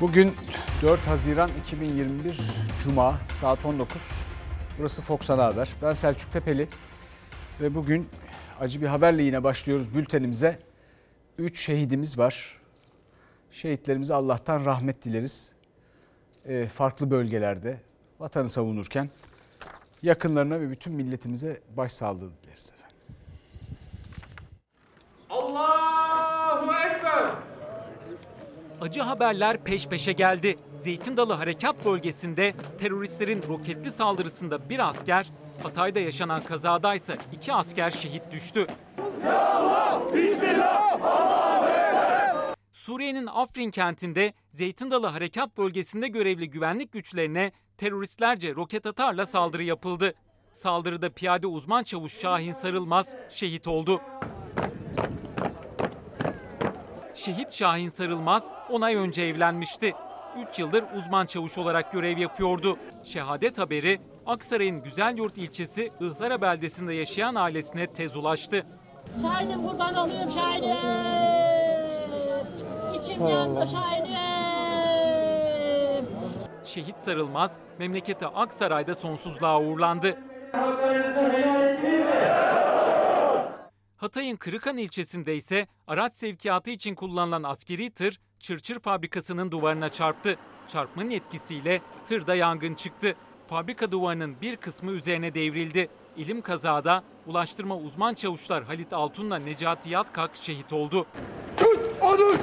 Bugün 4 Haziran 2021 Cuma saat 19. Burası Fox Ana Haber. Ben Selçuk Tepeli ve bugün acı bir haberle yine başlıyoruz bültenimize. 3 şehidimiz var. Şehitlerimize Allah'tan rahmet dileriz. Farklı bölgelerde vatanı savunurken yakınlarına ve bütün milletimize başsağlığı dileriz efendim. Allahu Ekber! Acı haberler peş peşe geldi. Zeytin Dalı Harekat bölgesinde teröristlerin roketli saldırısında bir asker, Hatay'da yaşanan kazadaysa 2 asker şehit düştü. Ya Allah, Bismillah, Allahu Ekber! Suriye'nin Afrin kentinde Zeytin Dalı Harekat bölgesinde görevli güvenlik güçlerine teröristlerce roket atarla saldırı yapıldı. Saldırıda piyade uzman çavuş Şahin Sarılmaz şehit oldu. Şehit Şahin Sarılmaz 10 ay önce evlenmişti. 3 yıldır uzman çavuş olarak görev yapıyordu. Şehadet haberi Aksaray'ın Güzelyurt ilçesi Ihlara beldesinde yaşayan ailesine tez ulaştı. Şahidim, kurban olayım şahidim. İçim yandı şahidim. Şehit Sarılmaz memleketi Aksaray'da sonsuzluğa uğurlandı. Hatay'ın Kırıkhan ilçesinde ise araç sevkiyatı için kullanılan askeri tır çırçır fabrikasının duvarına çarptı. Çarpmanın etkisiyle tırda yangın çıktı. Fabrika duvarının bir kısmı üzerine devrildi. İlim kazada ulaştırma uzman çavuşlar Halit Altun'la Necati Yatkak şehit oldu. Tut onu!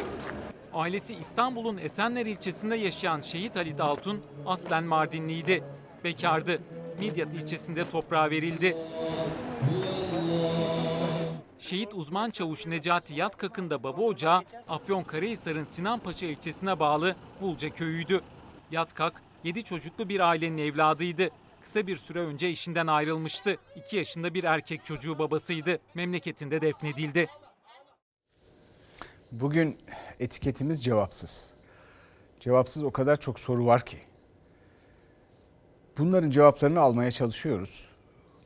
Ailesi İstanbul'un Esenler ilçesinde yaşayan şehit Halit Altun aslen Mardinliydi. Bekardı. Midyat ilçesinde toprağa verildi. Şehit uzman çavuş Necati Yatkak'ın da baba ocağı Afyonkarahisar'ın Sinanpaşa ilçesine bağlı Bulca köyüydü. Yatkak 7 çocuklu bir ailenin evladıydı. Kısa bir süre önce işinden ayrılmıştı. 2 yaşında bir erkek çocuğu babasıydı. Memleketinde defnedildi. Bugün etiketimiz cevapsız. Cevapsız o kadar çok soru var ki. Bunların cevaplarını almaya çalışıyoruz.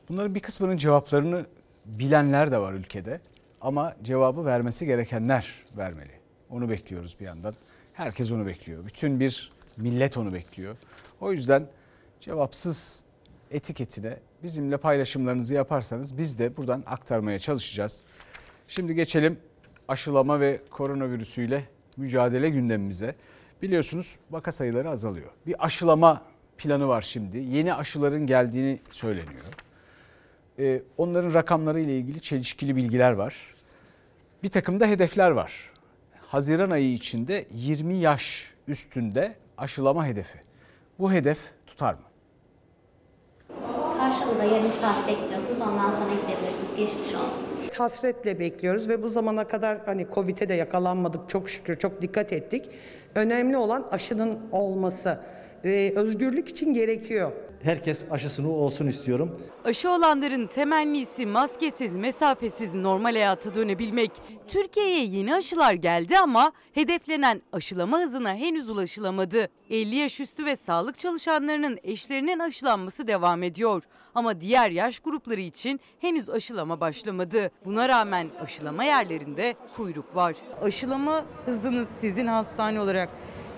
Bunların bir kısmının cevaplarını bilenler de var ülkede ama cevabı vermesi gerekenler vermeli. Onu bekliyoruz bir yandan. Herkes onu bekliyor. Bütün bir millet onu bekliyor. O yüzden cevapsız etiketine bizimle paylaşımlarınızı yaparsanız biz de buradan aktarmaya çalışacağız. Şimdi geçelim aşılama ve koronavirüsüyle mücadele gündemimize. Biliyorsunuz vaka sayıları azalıyor. Bir aşılama planı var şimdi. Yeni aşıların geldiğini söyleniyor. Onların rakamları ile ilgili çelişkili bilgiler var. Bir takım da hedefler var. Haziran ayı içinde 20 yaş üstünde aşılama hedefi. Bu hedef tutar mı? Karşılığında yarım saat bekliyorsunuz, ondan sonra gidebilirsiniz. Geçmiş olsun. Hasretle bekliyoruz ve bu zamana kadar hani Covid'e de yakalanmadık çok şükür, çok dikkat ettik. Önemli olan aşının olması. Özgürlük için gerekiyor. Herkes aşısını olsun istiyorum. Aşı olanların temennisi maskesiz, mesafesiz normal hayata dönebilmek. Türkiye'ye yeni aşılar geldi ama hedeflenen aşılama hızına henüz ulaşılamadı. 50 yaş üstü ve sağlık çalışanlarının eşlerinin aşılanması devam ediyor. Ama diğer yaş grupları için henüz aşılama başlamadı. Buna rağmen aşılama yerlerinde kuyruk var. Aşılama hızınız sizin hastane olarak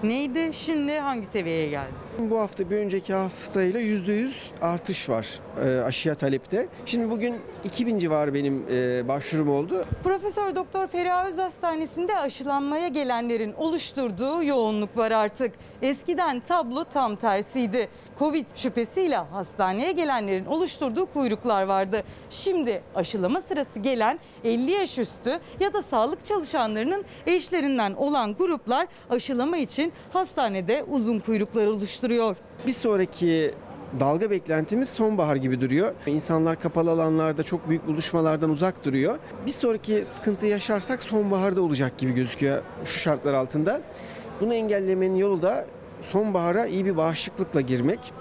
neydi? Şimdi hangi seviyeye geldi? Bu hafta bir önceki haftayla %100 artış var aşıya talepte. Şimdi bugün 2000 civarı benim başvurum oldu. Profesör Doktor Feriha Öz Hastanesi'nde aşılanmaya gelenlerin oluşturduğu yoğunluk var artık. Eskiden tablo tam tersiydi. Covid şüphesiyle hastaneye gelenlerin oluşturduğu kuyruklar vardı. Şimdi aşılama sırası gelen 50 yaş üstü ya da sağlık çalışanlarının eşlerinden olan gruplar aşılama için hastanede uzun kuyruklar oluşturuyor. Bir sonraki dalga beklentimiz sonbahar gibi duruyor. İnsanlar kapalı alanlarda çok büyük buluşmalardan uzak duruyor. Bir sonraki sıkıntı yaşarsak sonbaharda olacak gibi gözüküyor şu şartlar altında. Bunu engellemenin yolu da sonbahara iyi bir bağışıklıkla girmek,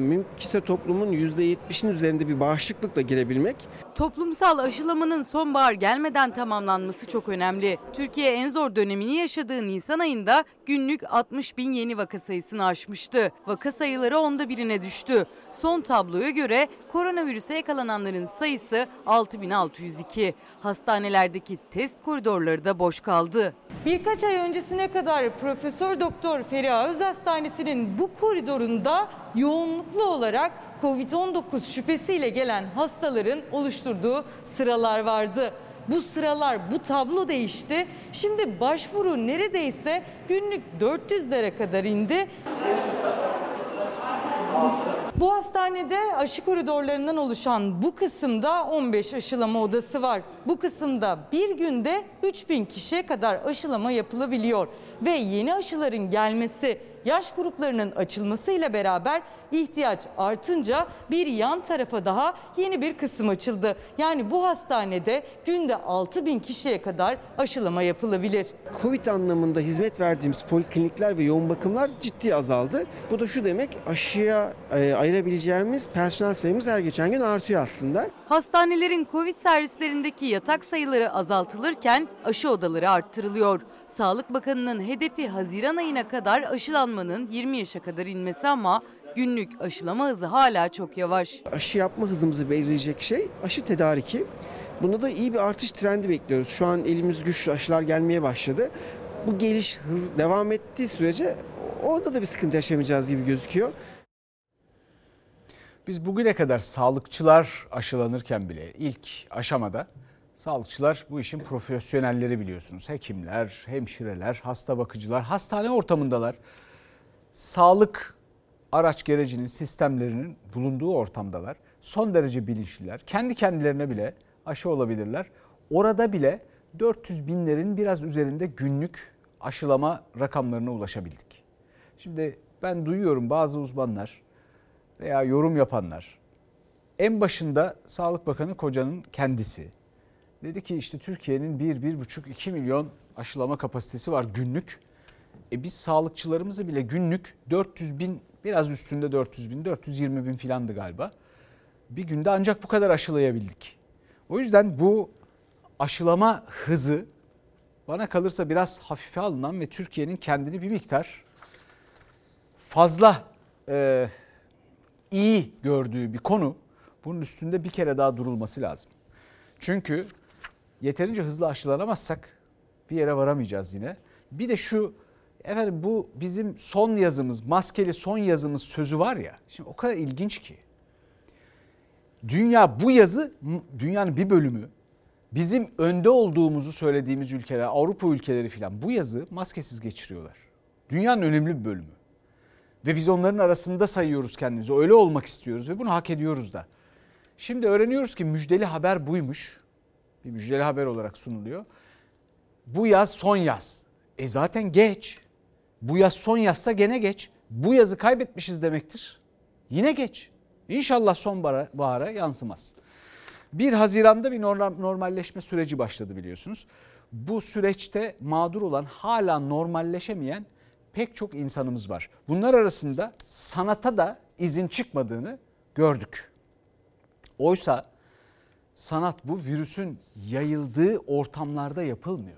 mümkünse toplumun %70'in üzerinde bir bağışıklıkla girebilmek. Toplumsal aşılamanın sonbahar gelmeden tamamlanması çok önemli. Türkiye en zor dönemini yaşadığı Nisan ayında günlük 60 bin yeni vaka sayısını aşmıştı. Vaka sayıları 1/10'ine düştü. Son tabloya göre koronavirüse yakalananların sayısı 6.602. Hastanelerdeki test koridorları da boş kaldı. Birkaç ay öncesine kadar Profesör Doktor Feriha Öz Hastanesi'nin bu koridorunda yoğunluklu olarak Covid-19 şüphesiyle gelen hastaların oluşturduğu sıralar vardı. Bu sıralar, bu tablo değişti. Şimdi başvuru neredeyse günlük 400'lere kadar indi. Bu hastanede aşı koridorlarından oluşan bu kısımda 15 aşılama odası var. Bu kısımda bir günde 3000 kişiye kadar aşılama yapılabiliyor. Ve yeni aşıların gelmesi, yaş gruplarının açılmasıyla beraber ihtiyaç artınca bir yan tarafa daha yeni bir kısım açıldı. Yani bu hastanede günde 6000 kişiye kadar aşılama yapılabilir. Covid anlamında hizmet verdiğimiz poliklinikler ve yoğun bakımlar ciddi azaldı. Bu da şu demek, aşıya ayırabileceğimiz personel sayımız her geçen gün artıyor aslında. Hastanelerin Covid servislerindeki yatak sayıları azaltılırken aşı odaları arttırılıyor. Sağlık Bakanı'nın hedefi Haziran ayına kadar aşılanmanın 20 yaşa kadar inmesi ama günlük aşılama hızı hala çok yavaş. Aşı yapma hızımızı belirleyecek şey aşı tedariki. Bunda da iyi bir artış trendi bekliyoruz. Şu an elimiz güçlü, aşılar gelmeye başladı. Bu geliş hız devam ettiği sürece orada da bir sıkıntı yaşamayacağız gibi gözüküyor. Biz bugüne kadar sağlıkçılar aşılanırken bile ilk aşamada sağlıkçılar bu işin profesyonelleri biliyorsunuz. Hekimler, hemşireler, hasta bakıcılar, hastane ortamındalar. Sağlık araç gerecinin, sistemlerinin bulunduğu ortamdalar. Son derece bilinçliler. Kendi kendilerine bile aşı olabilirler. Orada bile 400 binlerin biraz üzerinde günlük aşılama rakamlarına ulaşabildik. Şimdi ben duyuyorum bazı uzmanlar veya yorum yapanlar. En başında Sağlık Bakanı Koca'nın kendisi dedi ki işte Türkiye'nin 1,5-2 milyon aşılama kapasitesi var günlük. Biz sağlıkçılarımızı bile günlük 400 bin, biraz üstünde 400 bin, 420 bin filandı galiba. Bir günde ancak bu kadar aşılayabildik. O yüzden bu aşılama hızı bana kalırsa biraz hafife alınan ve Türkiye'nin kendini bir miktar fazla iyi gördüğü bir konu. Bunun üstünde bir kere daha durulması lazım. Çünkü yeterince hızlı aşılanamazsak bir yere varamayacağız yine. Bir de şu, efendim bu bizim son yazımız, maskeli son yazımız sözü var ya. Şimdi o kadar ilginç ki. Dünya bu yazı, dünyanın bir bölümü bizim önde olduğumuzu söylediğimiz ülkeler, Avrupa ülkeleri filan bu yazı maskesiz geçiriyorlar. Dünyanın önemli bir bölümü. Ve biz onların arasında sayıyoruz kendimizi. Öyle olmak istiyoruz ve bunu hak ediyoruz da. Şimdi öğreniyoruz ki müjdeli haber buymuş. Bir müjdeli haber olarak sunuluyor. Bu yaz son yaz. Zaten geç. Bu yaz son yazsa gene geç. Bu yazı kaybetmişiz demektir. Yine geç. İnşallah sonbahara yansımaz. 1 Haziran'da bir normalleşme süreci başladı biliyorsunuz. Bu süreçte mağdur olan, hala normalleşemeyen pek çok insanımız var. Bunlar arasında sanata da izin çıkmadığını gördük. Oysa sanat bu virüsün yayıldığı ortamlarda yapılmıyor.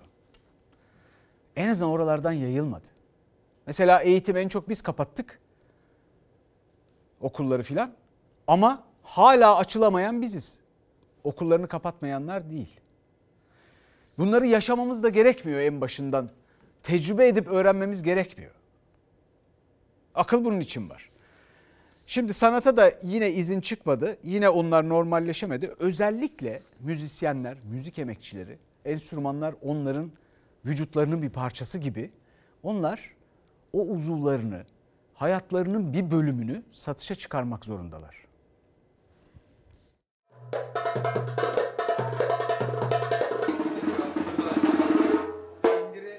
En azından oralardan yayılmadı. Mesela eğitim en çok biz kapattık. Okulları filan. Ama hala açılamayan biziz. Okullarını kapatmayanlar değil. Bunları yaşamamız da gerekmiyor en başından. Tecrübe edip öğrenmemiz gerekmiyor. Akıl bunun için var. Şimdi sanata da yine izin çıkmadı. Yine onlar normalleşemedi. Özellikle müzisyenler, müzik emekçileri, enstrümanlar onların vücutlarının bir parçası gibi. Onlar o uzuvlarını, hayatlarının bir bölümünü satışa çıkarmak zorundalar.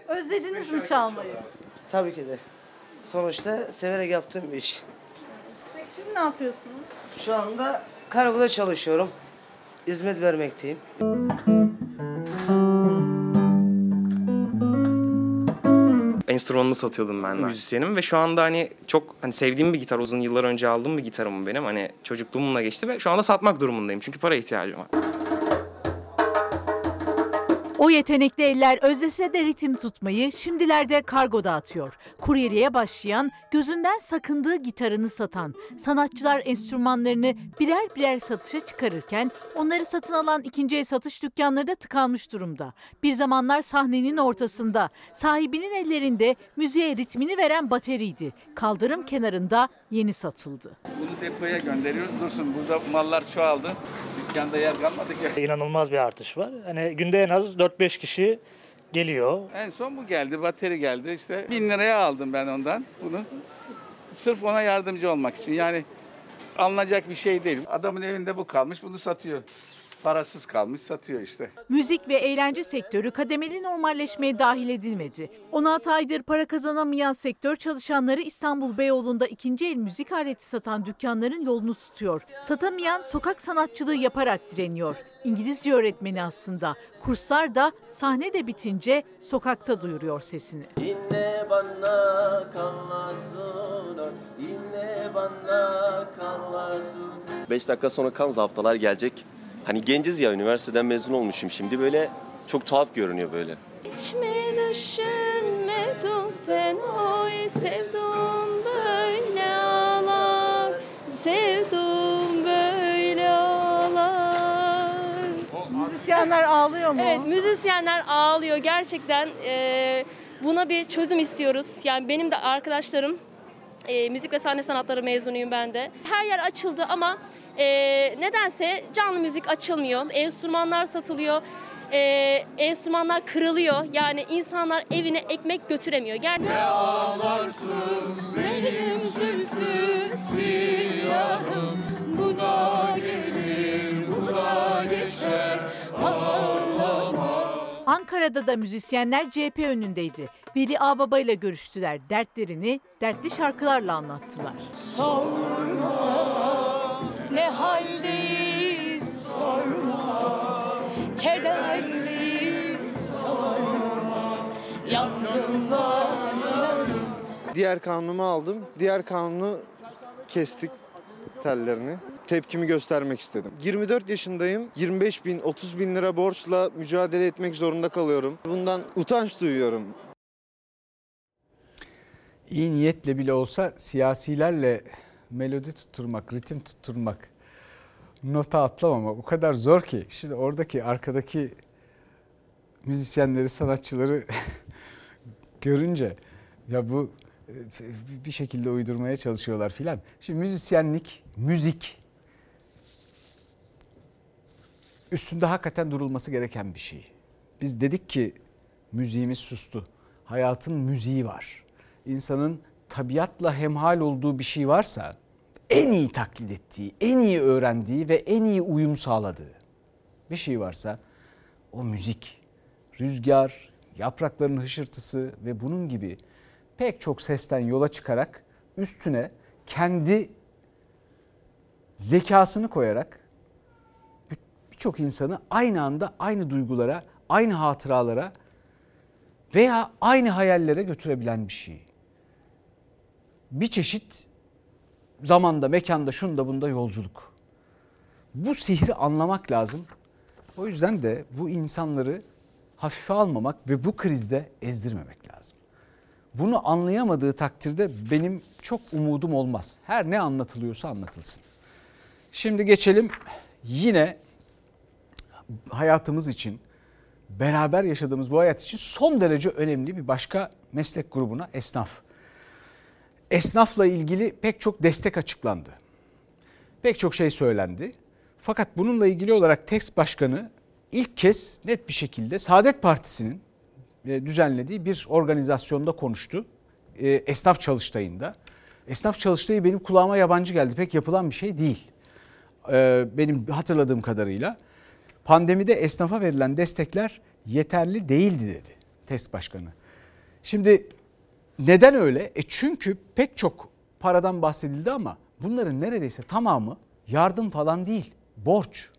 Özlediniz mi çalmayı? Tabii ki de. Sonuçta severek yaptığım bir iş. Peki şimdi ne yapıyorsunuz? Şu anda karakola çalışıyorum. Hizmet vermekteyim. Enstrümanımı satıyordum ben de. Müzisyenim ve şu anda çok sevdiğim bir gitar. Uzun yıllar önce aldığım bir gitarım benim. Çocukluğumla geçti ve şu anda satmak durumundayım. Çünkü para ihtiyacım var. O yetenekli eller özlese de ritim tutmayı şimdilerde kargo dağıtıyor. Kuryeliğe başlayan, gözünden sakındığı gitarını satan, sanatçılar enstrümanlarını birer birer satışa çıkarırken onları satın alan ikinci el satış dükkanları da tıkanmış durumda. Bir zamanlar sahnenin ortasında, sahibinin ellerinde müziğe ritmini veren bateriydi. Kaldırım kenarında yeni satıldı. Bunu depoya gönderiyoruz, dursun, burada mallar çoğaldı. Dükkanda yer kalmadı ki. İnanılmaz bir artış var. Hani günde en az 4-5 kişi geliyor. En son bu geldi, bateri geldi. İşte 1000 liraya aldım ben ondan bunu. Sırf ona yardımcı olmak için. Yani alınacak bir şey değil. Adamın evinde bu kalmış, bunu satıyor. Parasız kalmış, satıyor işte. Müzik ve eğlence sektörü kademeli normalleşmeye dahil edilmedi. 16 aydır para kazanamayan sektör çalışanları İstanbul Beyoğlu'nda ikinci el müzik aleti satan dükkanların yolunu tutuyor. Satamayan sokak sanatçılığı yaparak direniyor. İngilizce öğretmeni aslında. Kurslar da sahne de bitince sokakta duyuruyor sesini. Dinle bana kalmasın, dinle bana kalmasın. 5 dakika sonra kan haftalar gelecek. Hani genciz ya, üniversiteden mezun olmuşum şimdi, böyle çok tuhaf görünüyor böyle. Hiç mi düşünmedin sen o sevdum böyle ağlar, sevdum böyle ağlar. Müzisyenler ağlıyor mu? Evet, müzisyenler ağlıyor gerçekten. Buna bir çözüm istiyoruz. Yani benim de arkadaşlarım, müzik ve sahne sanatları mezunuyum ben de. Her yer açıldı ama nedense canlı müzik açılmıyor. Enstrümanlar satılıyor, enstrümanlar kırılıyor. Yani insanlar evine ekmek götüremiyor. Yani... Ne ağlarsın benim zülfü siyahım, bu da gelir, bu da geçer, ağlama. Ankara'da da müzisyenler CHP önündeydi. Veli Ağbaba ile görüştüler. Dertlerini dertli şarkılarla anlattılar. Sorma. Ne haldeyiz sorma, kederliyiz sorma, yangınlar yandım. Diğer kanunumu aldım, diğer kanunu kestik tellerini. Tepkimi göstermek istedim. 24 yaşındayım, 25.000-30.000 lira borçla mücadele etmek zorunda kalıyorum. Bundan utanç duyuyorum. İyi niyetle bile olsa siyasilerle melodi tutturmak, ritim tutturmak, nota atlamamak o kadar zor ki. Şimdi oradaki arkadaki müzisyenleri, sanatçıları görünce ya bu bir şekilde uydurmaya çalışıyorlar filan. Şimdi müzisyenlik, müzik üstünde hakikaten durulması gereken bir şey. Biz dedik ki müziğimiz sustu. Hayatın müziği var. İnsanın tabiatla hemhal olduğu bir şey varsa, en iyi taklit ettiği, en iyi öğrendiği ve en iyi uyum sağladığı bir şey varsa o müzik, rüzgar, yaprakların hışırtısı ve bunun gibi pek çok sesten yola çıkarak üstüne kendi zekasını koyarak birçok insanı aynı anda aynı duygulara, aynı hatıralara veya aynı hayallere götürebilen bir şey. Bir çeşit zamanda, mekanda, şunda bunda yolculuk. Bu sihri anlamak lazım. O yüzden de bu insanları hafife almamak ve bu krizde ezdirmemek lazım. Bunu anlayamadığı takdirde benim çok umudum olmaz. Her ne anlatılıyorsa anlatılsın. Şimdi geçelim yine hayatımız için, beraber yaşadığımız bu hayat için son derece önemli bir başka meslek grubuna, esnaf. Esnafla ilgili pek çok destek açıklandı. Pek çok şey söylendi. Fakat bununla ilgili olarak TEKS Başkanı ilk kez net bir şekilde Saadet Partisi'nin düzenlediği bir organizasyonda konuştu. Esnaf Çalıştayı'nda. Esnaf Çalıştayı benim kulağıma yabancı geldi. Pek yapılan bir şey değil. Benim hatırladığım kadarıyla. Pandemide esnafa verilen destekler yeterli değildi dedi TEKS Başkanı. Şimdi... Neden öyle? Çünkü pek çok paradan bahsedildi ama bunların neredeyse tamamı yardım falan değil, borç.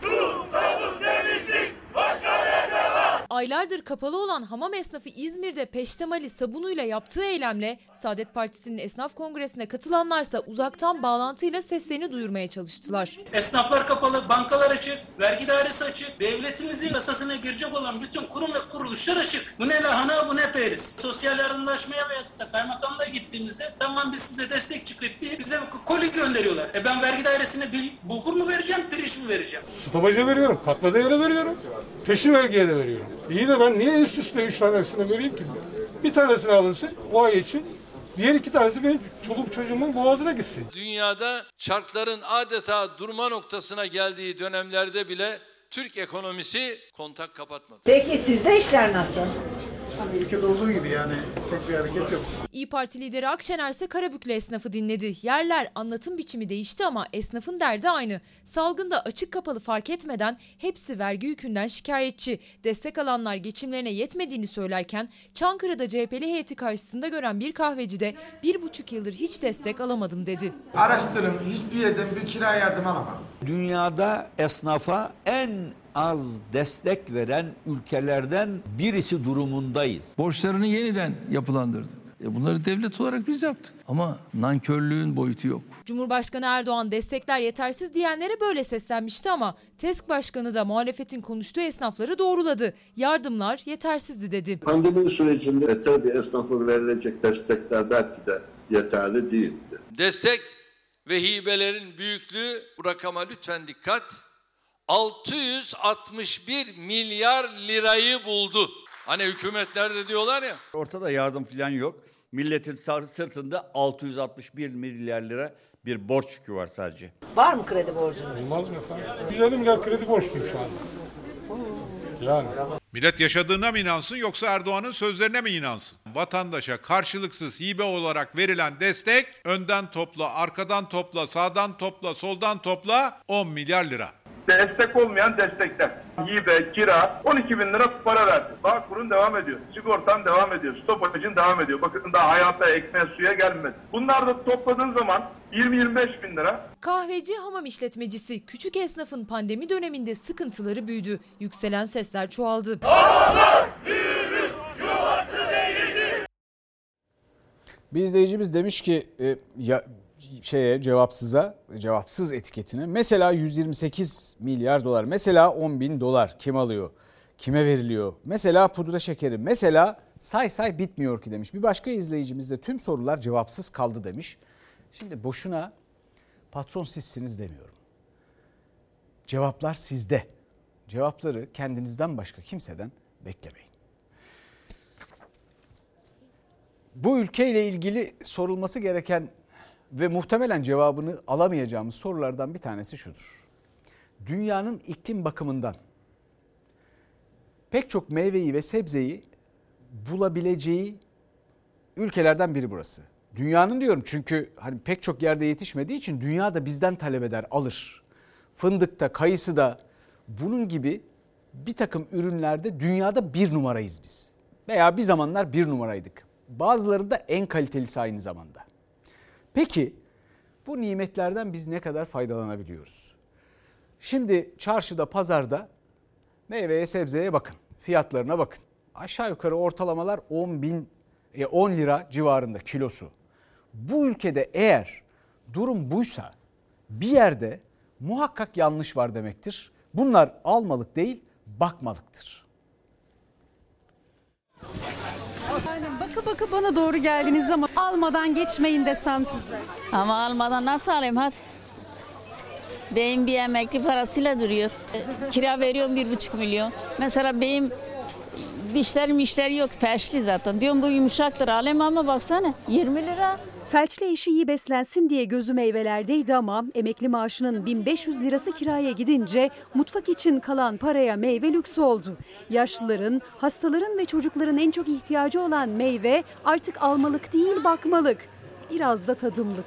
Su, sabun, temizlik, başka nerede var? Aylardır kapalı olan hamam esnafı İzmir'de peştemali sabunuyla yaptığı eylemle Saadet Partisi'nin esnaf kongresine katılanlarsa uzaktan bağlantıyla seslerini duyurmaya çalıştılar. Esnaflar kapalı, bankalar açık, vergi dairesi açık, devletimizin kasasına girecek olan bütün kurum ve kuruluşlar açık. Bu ne lahana, bu ne periz. Sosyal yardımlaşmaya veyahut da kaymakamla gittiğimizde tamam biz size destek çıkıp diye bize koli gönderiyorlar. Ben vergi dairesine bir bulgur mu vereceğim, pirinç mi vereceğim? Stopajı veriyorum, patladığı yere veriyorum, peşin vergiye de veriyorum. İyi de ben niye üst üste 3 tanesini vereyim ki? Bir tanesini alınsın o ay için, diğer 2 tanesi benim çoluk çocuğumun boğazına gitsin. Dünyada çarkların adeta durma noktasına geldiği dönemlerde bile Türk ekonomisi kontak kapatmadı. Peki sizde işler nasıl? Hani ülkede olduğu gibi yani pek bir hareket yok. İYİ Parti lideri Akşener ise Karabük'le esnafı dinledi. Yerler, anlatım biçimi değişti ama esnafın derdi aynı. Salgında açık kapalı fark etmeden hepsi vergi yükünden şikayetçi. Destek alanlar geçimlerine yetmediğini söylerken Çankırı'da CHP'li heyeti karşısında gören bir kahvecide 1,5 yıldır hiç destek alamadım dedi. Araştırın, hiçbir yerden bir kira yardım alamam. Dünyada esnafa en az destek veren ülkelerden birisi durumundayız. Borçlarını yeniden yapılandırdı. Bunları devlet olarak biz yaptık. Ama nankörlüğün boyutu yok. Cumhurbaşkanı Erdoğan destekler yetersiz diyenlere böyle seslenmişti ama TESK Başkanı da muhalefetin konuştuğu esnafları doğruladı. Yardımlar yetersizdi dedi. Pandemi sürecinde tabii esnafın verilecek destekler belki de yeterli değildi. Destek ve hibelerin büyüklüğü, bu rakama lütfen dikkat, 661 milyar lirayı buldu. Hani hükümetler de diyorlar ya. Ortada yardım falan yok. Milletin sırtında 661 milyar lira bir borç yükü var sadece. Var mı kredi borcunuz? Olmaz mı efendim? 150 milyar kredi borçluyum şu anda. Yani. Millet yaşadığına mı inansın yoksa Erdoğan'ın sözlerine mi inansın? Vatandaşa karşılıksız hibe olarak verilen destek önden topla, arkadan topla, sağdan topla, soldan topla 10 milyar lira. Destek olmayan destekler. Hibe, kira, 12 bin lira para verdi. Bağkur'un devam ediyor. Sigortan devam ediyor. Stopajın devam ediyor. Bakın daha hayata, ekmeğe, suya gelmedi. Bunlar da topladığın zaman 20-25 bin lira. Kahveci, hamam işletmecisi, küçük esnafın pandemi döneminde sıkıntıları büyüdü. Yükselen sesler çoğaldı. Allah! Virüs yuvası değildir. Bir izleyicimiz demiş ki... cevapsız etiketine. Mesela 128 milyar dolar, mesela 10 bin dolar kim alıyor, kime veriliyor, mesela pudra şekeri, mesela say bitmiyor ki demiş. Bir başka izleyicimiz de tüm sorular cevapsız kaldı demiş. Şimdi boşuna patron sizsiniz demiyorum. Cevaplar sizde. Cevapları kendinizden başka kimseden beklemeyin. Bu ülkeyle ilgili sorulması gereken ve muhtemelen cevabını alamayacağımız sorulardan bir tanesi şudur. Dünyanın iklim bakımından pek çok meyveyi ve sebzeyi bulabileceği ülkelerden biri burası. Dünyanın diyorum çünkü hani pek çok yerde yetişmediği için dünya da bizden talep eder, alır. Fındıkta, kayısıda, bunun gibi bir takım ürünlerde dünyada bir numarayız biz. Veya bir zamanlar bir numaraydık. Bazıları da en kalitelisi aynı zamanda. Peki bu nimetlerden biz ne kadar faydalanabiliyoruz? Şimdi çarşıda, pazarda meyveye, sebzeye bakın. Fiyatlarına bakın. Aşağı yukarı ortalamalar 10 lira civarında kilosu. Bu ülkede eğer durum buysa bir yerde muhakkak yanlış var demektir. Bunlar almalık değil, bakmalıktır. Aynen, bakı bana doğru geldiniz ama almadan geçmeyin desem size. Ama almadan nasıl alayım hadi. Beyim bir emekli parasıyla duruyor. Kira veriyorum 1,5 milyon. Mesela beyim dişleri yok, felçli zaten. Diyorum bu yumuşaktır alayım ama baksana 20 lira. Felçli eşi iyi beslensin diye gözü meyvelerdeydi ama emekli maaşının 1500 lirası kiraya gidince mutfak için kalan paraya meyve lüksü oldu. Yaşlıların, hastaların ve çocukların en çok ihtiyacı olan meyve artık almalık değil bakmalık. Biraz da tadımlık.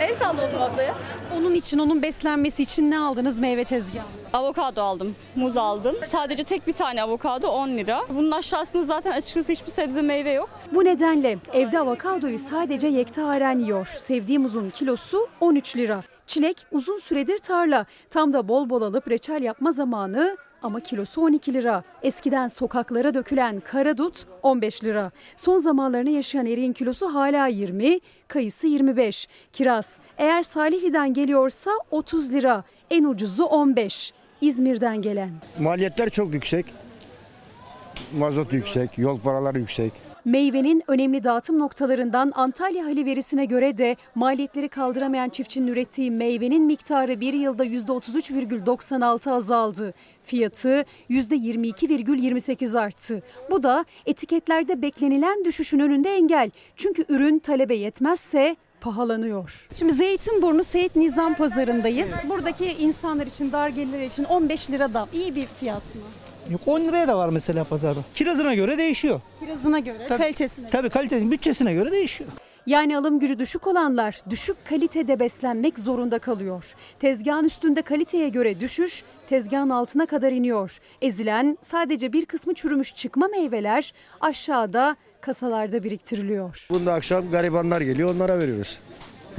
En sağlıklı ablaya. Onun için, onun beslenmesi için ne aldınız meyve tezgahı? Avokado aldım, muz aldım. Sadece tek bir tane avokado 10 lira. Bunun aşağısında zaten açıkçası hiçbir sebze meyve yok. Bu nedenle evde avokadoyu sadece yektaaren yiyor. Sevdiği muzun kilosu 13 lira. Çilek uzun süredir tarla. Tam da bol bol alıp reçel yapma zamanı ama kilosu 12 lira. Eskiden sokaklara dökülen karadut 15 lira. Son zamanlarını yaşayan eriğin kilosu hala 20, kayısı 25. Kiraz eğer Salihli'den geliyorsa 30 lira, en ucuzu 15. İzmir'den gelen. Maliyetler çok yüksek. Mazot yüksek, yol paraları yüksek. Meyvenin önemli dağıtım noktalarından Antalya Hali verisine göre de maliyetleri kaldıramayan çiftçinin ürettiği meyvenin miktarı bir yılda %33,96 azaldı. Fiyatı %22,28 arttı. Bu da etiketlerde beklenilen düşüşün önünde engel. Çünkü ürün talebe yetmezse pahalanıyor. Şimdi Zeytinburnu Seyit Nizam Pazarı'ndayız. Buradaki insanlar için, dar gelirler için 15 lira da iyi bir fiyat mı? 10 liraya da var mesela pazarda. Kirazına göre değişiyor. Kirazına göre, tabii, kalitesine göre. Tabii kalitesine, bütçesine göre değişiyor. Yani alım gücü düşük olanlar düşük kalitede beslenmek zorunda kalıyor. Tezgahın üstünde kaliteye göre düşüş, tezgahın altına kadar iniyor. Ezilen, sadece bir kısmı çürümüş çıkma meyveler aşağıda kasalarda biriktiriliyor. Bunu da akşam garibanlar geliyor, onlara veriyoruz.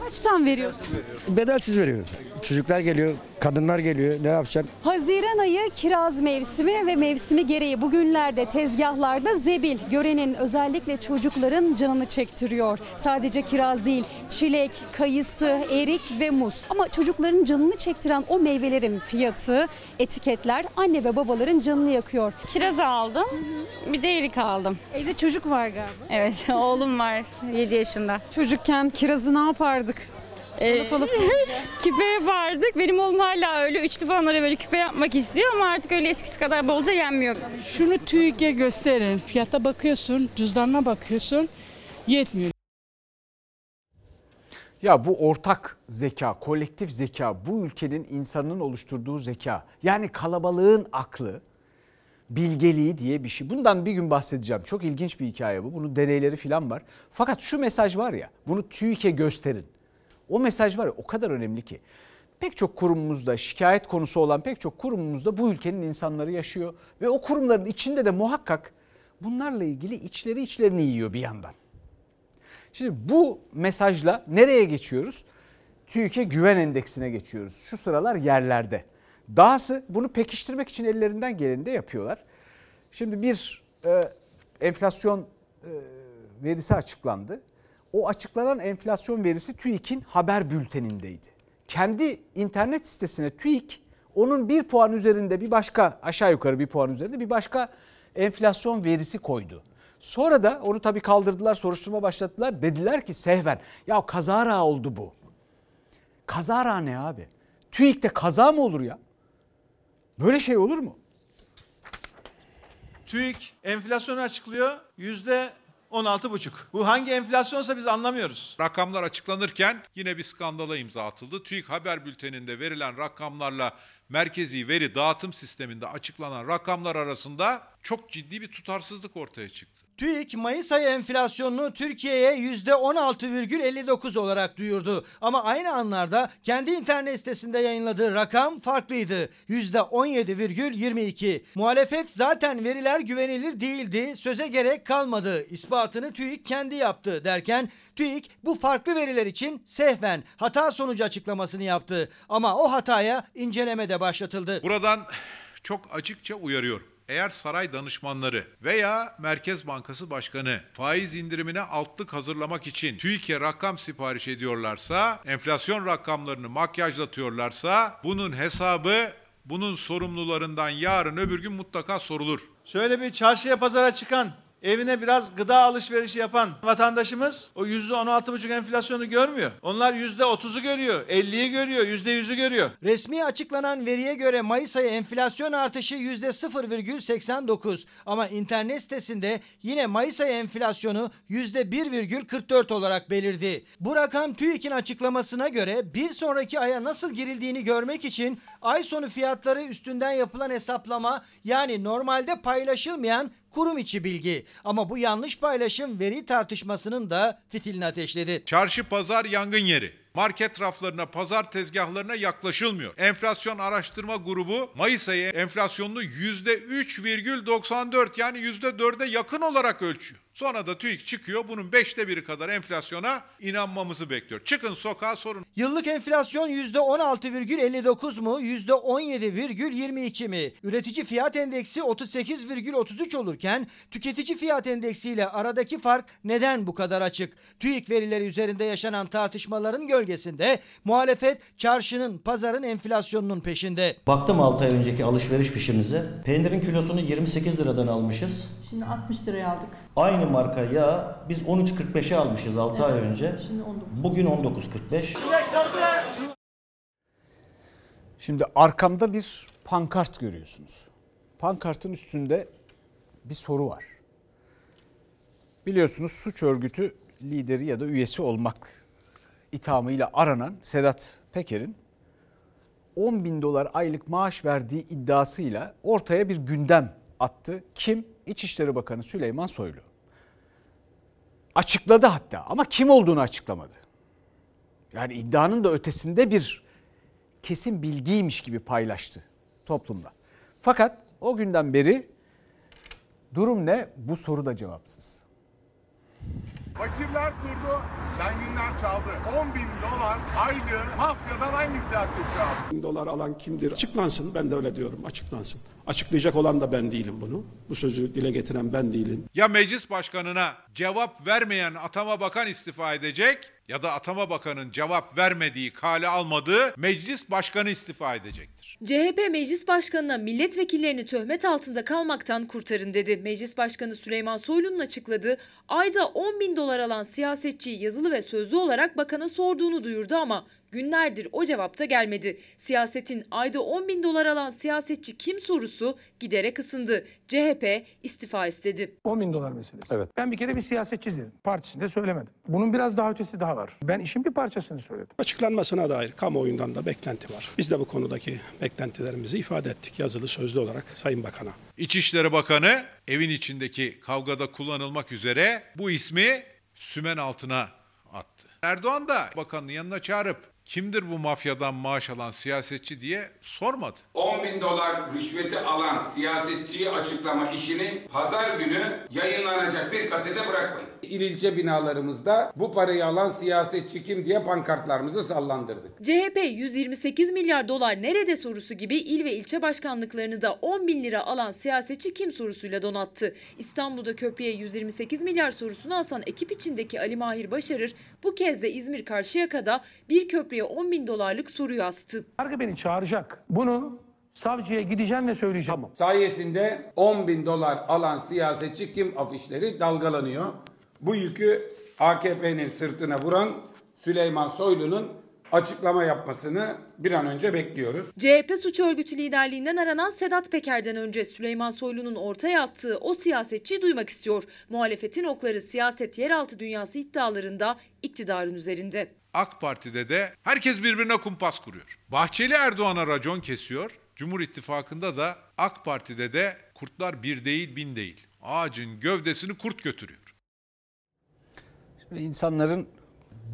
Kaçtan veriyorsun? Bedelsiz veriyorum. Çocuklar geliyor, kadınlar geliyor. Ne yapacaksın? Haziran ayı kiraz mevsimi ve mevsimi gereği bugünlerde tezgahlarda zebil görenin özellikle çocukların canını çektiriyor. Sadece kiraz değil, çilek, kayısı, erik ve muz. Ama çocukların canını çektiren o meyvelerin fiyatı, etiketler anne ve babaların canını yakıyor. Kiraz aldım, bir de erik aldım. Evde çocuk var galiba. Evet, oğlum var 7 yaşında. Çocukken kirazı ne yapardık? Küpe yapardık. Benim oğlum hala öyle üçlü falanlara böyle küpe yapmak istiyor ama artık öyle eskisi kadar bolca yenmiyor. Şunu TÜİK'e gösterin. Fiyata bakıyorsun, cüzdanına bakıyorsun. Yetmiyor. Ya bu ortak zeka, kolektif zeka, bu ülkenin insanının oluşturduğu zeka. Yani kalabalığın aklı, bilgeliği diye bir şey. Bundan bir gün bahsedeceğim. Çok ilginç bir hikaye bu. Bunun deneyleri falan var. Fakat şu mesaj var ya, bunu TÜİK'e gösterin. O mesaj var ya, o kadar önemli ki. Pek çok kurumumuzda, şikayet konusu olan pek çok kurumumuzda bu ülkenin insanları yaşıyor. Ve o kurumların içinde de muhakkak bunlarla ilgili içlerini yiyor bir yandan. Şimdi bu mesajla nereye geçiyoruz? TÜİK'e güven endeksine geçiyoruz. Şu sıralar yerlerde. Dahası bunu pekiştirmek için ellerinden geleni de yapıyorlar. Şimdi bir enflasyon verisi açıklandı. O açıklanan enflasyon verisi TÜİK'in haber bültenindeydi. Kendi internet sitesine TÜİK onun bir puan üzerinde bir başka, aşağı yukarı bir puan üzerinde bir başka enflasyon verisi koydu. Sonra da onu tabii kaldırdılar, soruşturma başlattılar. Dediler ki sehven, ya kazara oldu bu. Kazara ne abi? TÜİK'te kaza mı olur ya? Böyle şey olur mu? TÜİK enflasyonu açıklıyor, %16,5. Bu hangi enflasyonsa biz anlamıyoruz. Rakamlar açıklanırken yine bir skandala imza atıldı. TÜİK haber bülteninde verilen rakamlarla merkezi veri dağıtım sisteminde açıklanan rakamlar arasında çok ciddi bir tutarsızlık ortaya çıktı. TÜİK Mayıs ayı enflasyonunu Türkiye'ye %16,59 olarak duyurdu. Ama aynı anlarda kendi internet sitesinde yayınladığı rakam farklıydı. %17,22. Muhalefet zaten veriler güvenilir değildi, söze gerek kalmadı, İspatını TÜİK kendi yaptı derken TÜİK bu farklı veriler için sehven hata sonucu açıklamasını yaptı. Ama o hataya inceleme de başlatıldı. Buradan çok açıkça uyarıyorum. Eğer saray danışmanları veya Merkez Bankası Başkanı faiz indirimine altlık hazırlamak için TÜİK'e rakam sipariş ediyorlarsa, enflasyon rakamlarını makyajlatıyorlarsa bunun hesabı, bunun sorumlularından yarın öbür gün mutlaka sorulur. Şöyle bir çarşıya pazara çıkan, evine biraz gıda alışverişi yapan vatandaşımız o %16,5 enflasyonu görmüyor. Onlar %30'u görüyor, 50'yi görüyor, %100'ü görüyor. Resmi açıklanan veriye göre Mayıs ayı enflasyon artışı %0,89 ama internet sitesinde yine Mayıs ayı enflasyonu %1,44 olarak belirdi. Bu rakam TÜİK'in açıklamasına göre bir sonraki aya nasıl girildiğini görmek için ay sonu fiyatları üstünden yapılan hesaplama, yani normalde paylaşılmayan kurum içi bilgi. Ama bu yanlış paylaşım veri tartışmasının da fitilini ateşledi. Çarşı pazar yangın yeri. Market raflarına, pazar tezgahlarına yaklaşılmıyor. Enflasyon araştırma grubu Mayıs ayı enflasyonunu %3,94, yani %4'e yakın olarak ölçüyor. Sonra da TÜİK çıkıyor, bunun 5'te 1'i kadar enflasyona inanmamızı bekliyor. Çıkın sokağa sorun. Yıllık enflasyon %16,59 mu, %17,22 mi? Üretici fiyat endeksi 38,33 olurken tüketici fiyat endeksiyle aradaki fark neden bu kadar açık? TÜİK verileri üzerinde yaşanan tartışmaların gölgesinde muhalefet çarşının, pazarın enflasyonunun peşinde. Baktım 6 ay önceki alışveriş fişimize. Peynirin kilosunu 28 liradan almışız. Şimdi 60 liraya aldık. Aynı marka yağı biz 13,45'e almışız 6 ay önce. Şimdi 19. Bugün 19,45. Şimdi arkamda bir pankart görüyorsunuz. Pankartın üstünde bir soru var. Biliyorsunuz suç örgütü lideri ya da üyesi olmak ithamıyla aranan Sedat Peker'in $10.000 aylık maaş verdiği iddiasıyla ortaya bir gündem attı. Kim? İçişleri Bakanı Süleyman Soylu. Açıkladı hatta ama kim olduğunu açıklamadı. Yani iddianın da ötesinde bir kesin bilgiymiş gibi paylaştı toplumda. Fakat o günden beri durum ne? Bu soru da cevapsız. Fakirler kurdu, zenginler çaldı. $10.000 aylığı mafyadan aynı siyasetçi aldı. $10.000 alan kimdir? Açıklansın, ben de öyle diyorum, açıklansın. Açıklayacak olan da ben değilim bunu. Bu sözü dile getiren ben değilim. Ya meclis başkanına cevap vermeyen atama bakan istifa edecek ya da atama bakanın cevap vermediği, kale almadığı meclis başkanı istifa edecektir. CHP meclis başkanına milletvekillerini töhmet altında kalmaktan kurtarın dedi. Meclis başkanı Süleyman Soylu'nun açıkladığı ayda $10.000 alan siyasetçiyi yazılı ve sözlü olarak bakana sorduğunu duyurdu ama günlerdir o cevap da gelmedi. Siyasetin ayda $10.000 alan siyasetçi kim sorusu giderek ısındı. CHP istifa istedi. $10.000 meselesi. Evet. Ben bir kere bir siyasetçi dedim. Partisinde söylemedim. Bunun biraz daha ötesi daha var. Ben işin bir parçasını söyledim. Açıklanmasına dair kamuoyundan da beklenti var. Biz de bu konudaki beklentilerimizi ifade ettik yazılı sözlü olarak Sayın Bakan'a. İçişleri Bakanı evin içindeki kavgada kullanılmak üzere bu ismi sümen altına attı. Erdoğan da bakanın yanına çağırıp kimdir bu mafyadan maaş alan siyasetçi diye sormadı. $10.000 rüşveti alan siyasetçiyi açıklama işini pazar günü yayınlanacak bir kasete bırakmayın. İl ilçe binalarımızda bu parayı alan siyasetçi kim diye pankartlarımızı sallandırdık. CHP $128 milyar nerede sorusu gibi il ve ilçe başkanlıklarını da $10.000 alan siyasetçi kim sorusuyla donattı. İstanbul'da köprüye $128 milyar sorusunu asan ekip içindeki Ali Mahir Başarır bu kez de İzmir Karşıyaka'da bir köprüye $10.000'lık soruyu astı. Yargı beni çağıracak. Bunu savcıya gideceğim ve söyleyeceğim. Tamam. Sayesinde $10.000 alan siyasetçi kim afişleri dalgalanıyor. Bu yükü AKP'nin sırtına vuran Süleyman Soylu'nun açıklama yapmasını bir an önce bekliyoruz. CHP suç örgütü liderliğinden aranan Sedat Peker'den önce Süleyman Soylu'nun ortaya attığı o siyasetçiyi duymak istiyor. Muhalefetin okları siyaset yeraltı dünyası iddialarında iktidarın üzerinde. AK Parti'de de herkes birbirine kumpas kuruyor. Bahçeli Erdoğan'a racon kesiyor. Cumhur İttifakı'nda da AK Parti'de de kurtlar bir değil bin değil. Ağacın gövdesini kurt götürüyor. İnsanların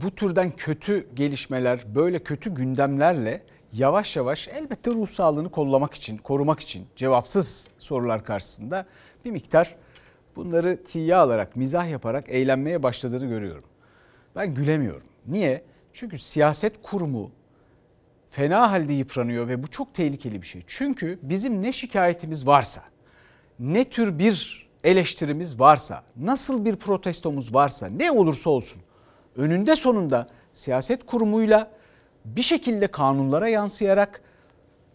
bu türden kötü gelişmeler, böyle kötü gündemlerle yavaş yavaş elbette ruh sağlığını kollamak için, korumak için cevapsız sorular karşısında bir miktar bunları tiye alarak, mizah yaparak eğlenmeye başladığını görüyorum. Ben gülemiyorum. Niye? Çünkü siyaset kurumu fena halde yıpranıyor ve bu çok tehlikeli bir şey. Çünkü bizim ne şikayetimiz varsa, ne tür bir eleştirimiz varsa, nasıl bir protestomuz varsa, ne olursa olsun önünde sonunda siyaset kurumuyla bir şekilde kanunlara yansıyarak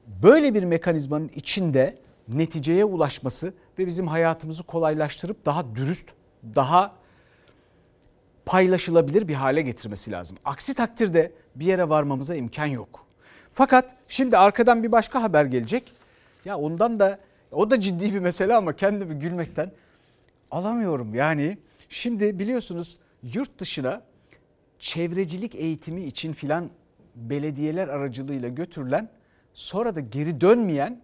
böyle bir mekanizmanın içinde neticeye ulaşması ve bizim hayatımızı kolaylaştırıp daha dürüst, daha paylaşılabilir bir hale getirmesi lazım. Aksi takdirde bir yere varmamıza imkan yok. Fakat şimdi arkadan bir başka haber gelecek. Ya ondan da o da ciddi bir mesele ama kendimi gülmekten alamıyorum. Yani şimdi biliyorsunuz yurt dışına çevrecilik eğitimi için filan belediyeler aracılığıyla götürülen sonra da geri dönmeyen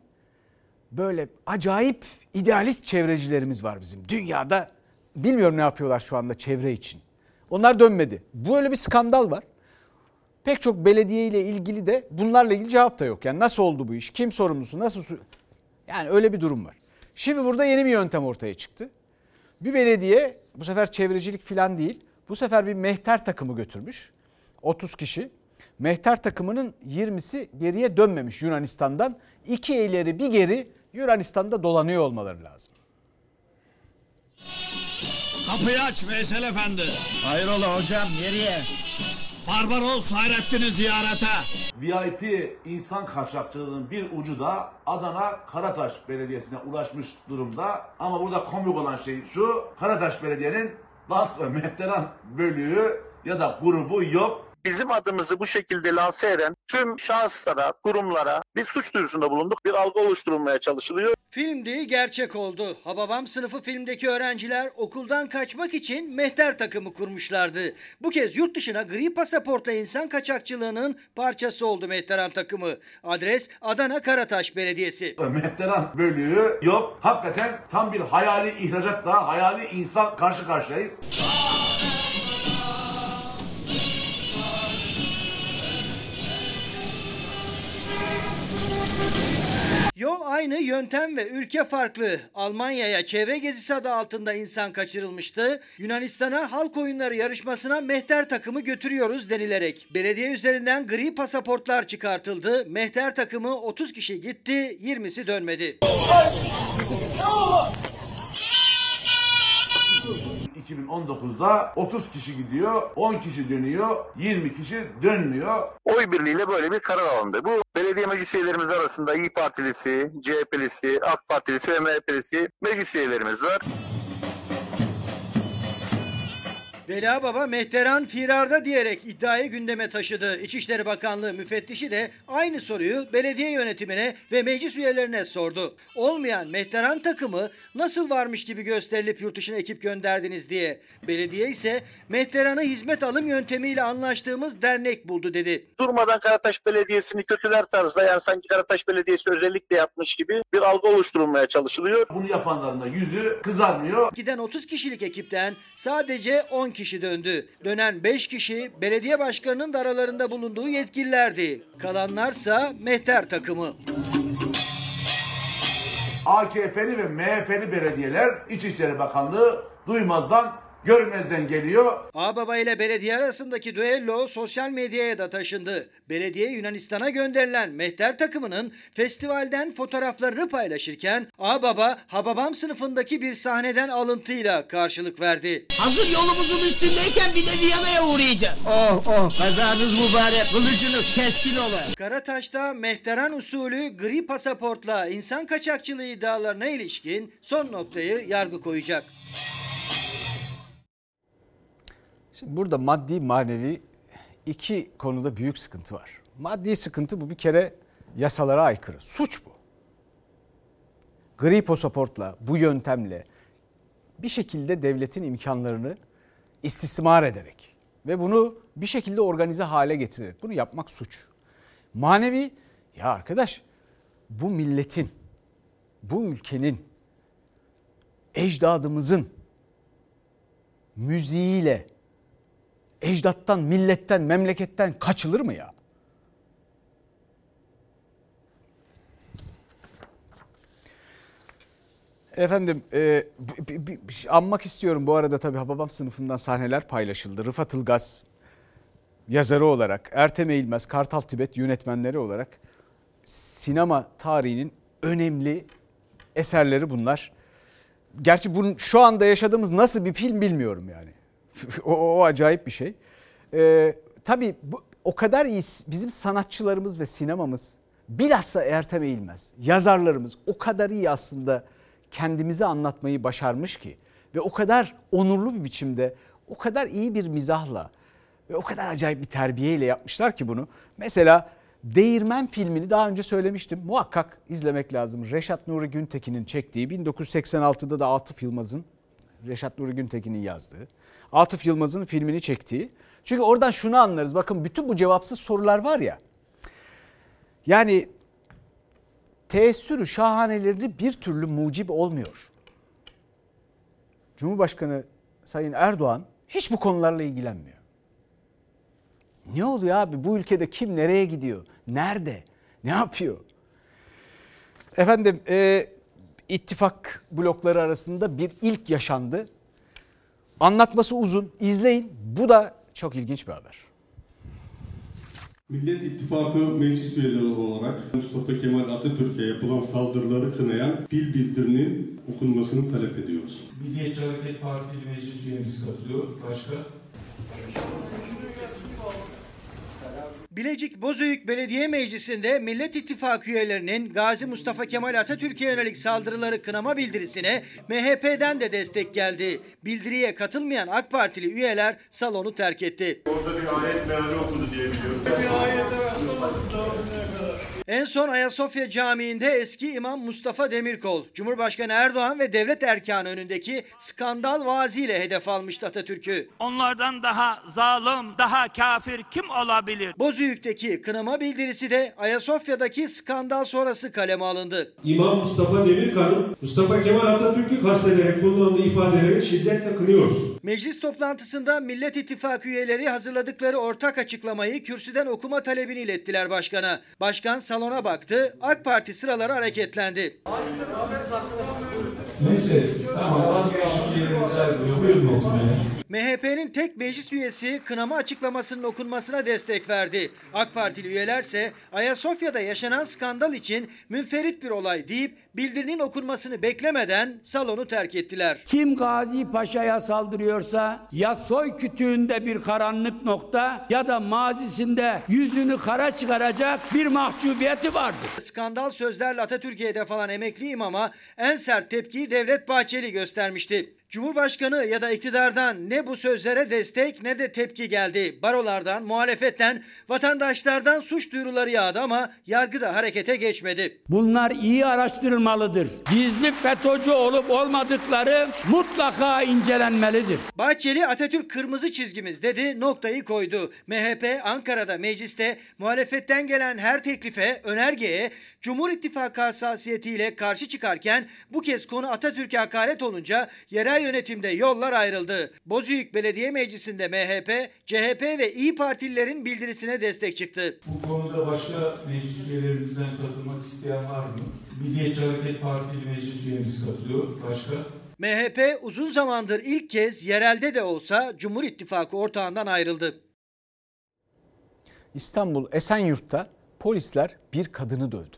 böyle acayip idealist çevrecilerimiz var bizim. Dünyada bilmiyorum ne yapıyorlar şu anda çevre için. Onlar dönmedi. Böyle bir skandal var. Pek çok belediye ile ilgili de bunlarla ilgili cevap da yok. Yani nasıl oldu bu iş? Kim sorumlusu? Nasıl? Yani öyle bir durum var. Şimdi burada yeni bir yöntem ortaya çıktı. Bir belediye bu sefer çevrecilik falan değil. Bu sefer bir mehter takımı götürmüş. 30 kişi. Mehter takımının 20'si geriye dönmemiş Yunanistan'dan. 2 ileri bir geri Yunanistan'da dolanıyor olmaları lazım. Kapıyı aç Veysel Efendi. Hayrola hocam, nereye? Barbaros Hayrettin'i ziyarete. VIP insan kaçakçılığının bir ucu da Adana Karataş Belediyesi'ne ulaşmış durumda. Ama burada komik olan şey şu, Karataş Belediye'nin Bas ve Mehteran bölüğü ya da grubu yok. Bizim adımızı bu şekilde lanse eden tüm şahıslara, kurumlara bir suç duyurusunda bulunduk. Bir algı oluşturulmaya çalışılıyor. Film değil, gerçek oldu. Hababam sınıfı filmdeki öğrenciler okuldan kaçmak için mehter takımı kurmuşlardı. Bu kez yurt dışına gri pasaportla insan kaçakçılığının parçası oldu mehteran takımı. Adres Adana Karataş Belediyesi. Mehteran bölüğü yok. Hakikaten tam bir hayali ihracatla, hayali insan karşı karşıyayız. Yol aynı, yöntem ve ülke farklı. Almanya'ya çevre gezisi adı altında insan kaçırılmıştı. Yunanistan'a halk oyunları yarışmasına mehter takımı götürüyoruz denilerek belediye üzerinden gri pasaportlar çıkartıldı. Mehter takımı 30 kişi gitti, 20'si dönmedi. 2019'da 30 kişi gidiyor, 10 kişi dönüyor, 20 kişi dönmüyor. Oy birliğiyle böyle bir karar alındı. Bu belediye meclis üyelerimiz arasında İYİ Partilisi, CHP'lisi, AK Partilisi ve MHP'lisi meclis üyelerimiz var. Veli Ağbaba mehteran firarda diyerek iddiayı gündeme taşıdı. İçişleri Bakanlığı müfettişi de aynı soruyu belediye yönetimine ve meclis üyelerine sordu. Olmayan mehteran takımı nasıl varmış gibi gösterilip yurt dışına ekip gönderdiniz diye. Belediye ise mehteranı hizmet alım yöntemiyle anlaştığımız dernek buldu dedi. Durmadan Karataş Belediyesi'ni kötüler tarzda, yani sanki Karataş Belediyesi özellikle yapmış gibi bir algı oluşturulmaya çalışılıyor. Bunu yapanların da yüzü kızarmıyor. Giden 30 kişilik ekipten sadece 10 kişi döndü. Dönen 5 kişi belediye başkanının da aralarında bulunduğu yetkililerdi. Kalanlarsa mehter takımı. AKP'li ve MHP'li belediyeler İçişleri Bakanlığı duymazdan görmezden geliyor. Ağbaba ile belediye arasındaki düello sosyal medyaya da taşındı. Belediye Yunanistan'a gönderilen mehter takımının festivalden fotoğraflarını paylaşırken Ağbaba, Hababam sınıfındaki bir sahneden alıntıyla karşılık verdi. Hazır yolumuzun üstündeyken bir de Viyana'ya uğrayacağız. Oh oh, kazanız mübarek, kılıcınız keskin ola. Karataş'ta mehteran usulü gri pasaportla insan kaçakçılığı iddialarına ilişkin son noktayı yargı koyacak. Burada maddi manevi iki konuda büyük sıkıntı var. Maddi sıkıntı bu, bir kere yasalara aykırı. Suç bu. Gri pasaportla, bu yöntemle bir şekilde devletin imkanlarını istismar ederek ve bunu bir şekilde organize hale getirerek bunu yapmak suç. Manevi, ya arkadaş, bu milletin, bu ülkenin, ecdadımızın müziğiyle ecdattan, milletten, memleketten kaçılır mı ya? Efendim, anmak istiyorum bu arada tabii, Hababam sınıfından sahneler paylaşıldı. Rıfat Ilgaz yazarı olarak, Ertem Eğilmez, Kartal Tibet yönetmenleri olarak sinema tarihinin önemli eserleri bunlar. Gerçi bunun şu anda yaşadığımız nasıl bir film bilmiyorum yani. O acayip bir şey. Tabii bu, o kadar iyi bizim sanatçılarımız ve sinemamız, bilhassa Ertem Eğilmez, yazarlarımız o kadar iyi aslında kendimizi anlatmayı başarmış ki ve o kadar onurlu bir biçimde, o kadar iyi bir mizahla ve o kadar acayip bir terbiyeyle yapmışlar ki bunu. Mesela Değirmen filmini daha önce söylemiştim, muhakkak izlemek lazım. Reşat Nuri Güntekin'in çektiği, 1986'da da Atıf Yılmaz'ın, Reşat Nuri Güntekin'in yazdığı, Atıf Yılmaz'ın filmini çektiği. Çünkü oradan şunu anlarız. Bakın bütün bu cevapsız sorular var ya. Yani teessürü şahanelerini bir türlü mucib olmuyor. Cumhurbaşkanı Sayın Erdoğan hiç bu konularla ilgilenmiyor. Ne oluyor abi? Bu ülkede kim nereye gidiyor? Nerede? Ne yapıyor? Efendim, ittifak blokları arasında bir ilk yaşandı. Anlatması uzun. İzleyin. Bu da çok ilginç bir haber. Millet İttifakı meclis üyeleri olarak Mustafa Kemal Atatürk'e yapılan saldırıları kınayan bir bildirinin okunmasını talep ediyoruz. Milliyetçi Hareket Partili meclis üyemiz katılıyor. Başka? Bilecik Bozüyük Belediye Meclisi'nde Millet İttifakı üyelerinin Gazi Mustafa Kemal Atatürk'e yönelik saldırıları kınama bildirisine MHP'den de destek geldi. Bildiriye katılmayan AK Partili üyeler salonu terk etti. Orada bir ayet meali okundu diye biliyorum. Bir ayete rastlamadım doğruya kadar. En son Ayasofya Camii'nde eski imam Mustafa Demirkol, Cumhurbaşkanı Erdoğan ve devlet erkanı önündeki skandal vaaziyle hedef almıştı Atatürk'ü. Onlardan daha zalim, daha kafir kim olabilir? Bozüyük'teki kınama bildirisi de Ayasofya'daki skandal sonrası kaleme alındı. İmam Mustafa Demirkol'un Mustafa Kemal Atatürk'ü kastederek kullandığı ifadeleri şiddetle kınıyoruz. Meclis toplantısında Millet İttifakı üyeleri hazırladıkları ortak açıklamayı kürsüden okuma talebini ilettiler başkana. Başkan salona baktı, AK Parti sıraları hareketlendi. Neyse, tamam. MHP'nin tek meclis üyesi kınama açıklamasının okunmasına destek verdi. AK Partili üyelerse Ayasofya'da yaşanan skandal için münferit bir olay deyip bildirinin okunmasını beklemeden salonu terk ettiler. Kim Gazi Paşa'ya saldırıyorsa ya soy kütüğünde bir karanlık nokta ya da mazisinde yüzünü kara çıkaracak bir mahcubiyeti vardır. Skandal sözlerle Atatürk'e hedef alan emekli imama en sert tepkiyi Devlet Bahçeli göstermişti. Cumhurbaşkanı ya da iktidardan ne bu sözlere destek ne de tepki geldi. Barolardan, muhalefetten, vatandaşlardan suç duyuruları yağdı ama yargı da harekete geçmedi. Bunlar iyi araştırılmalıdır. Gizli FETÖ'cü olup olmadıkları mutlaka incelenmelidir. Bahçeli Atatürk kırmızı çizgimiz dedi, noktayı koydu. MHP Ankara'da mecliste muhalefetten gelen her teklife, önergeye Cumhur İttifakı hassasiyetiyle karşı çıkarken bu kez konu Atatürk'e hakaret olunca yerel yönetimde yollar ayrıldı. Bozüyük Belediye Meclisi'nde MHP, CHP ve İYİ Partililerin bildirisine destek çıktı. Bu konuda başka meclis üyelerimizden katılmak isteyen var mı? Milliyetçi Hareket Partili meclis üyemiz katılıyor. Başka? MHP uzun zamandır ilk kez yerelde de olsa Cumhur İttifakı ortağından ayrıldı. İstanbul Esenyurt'ta polisler bir kadını dövdü.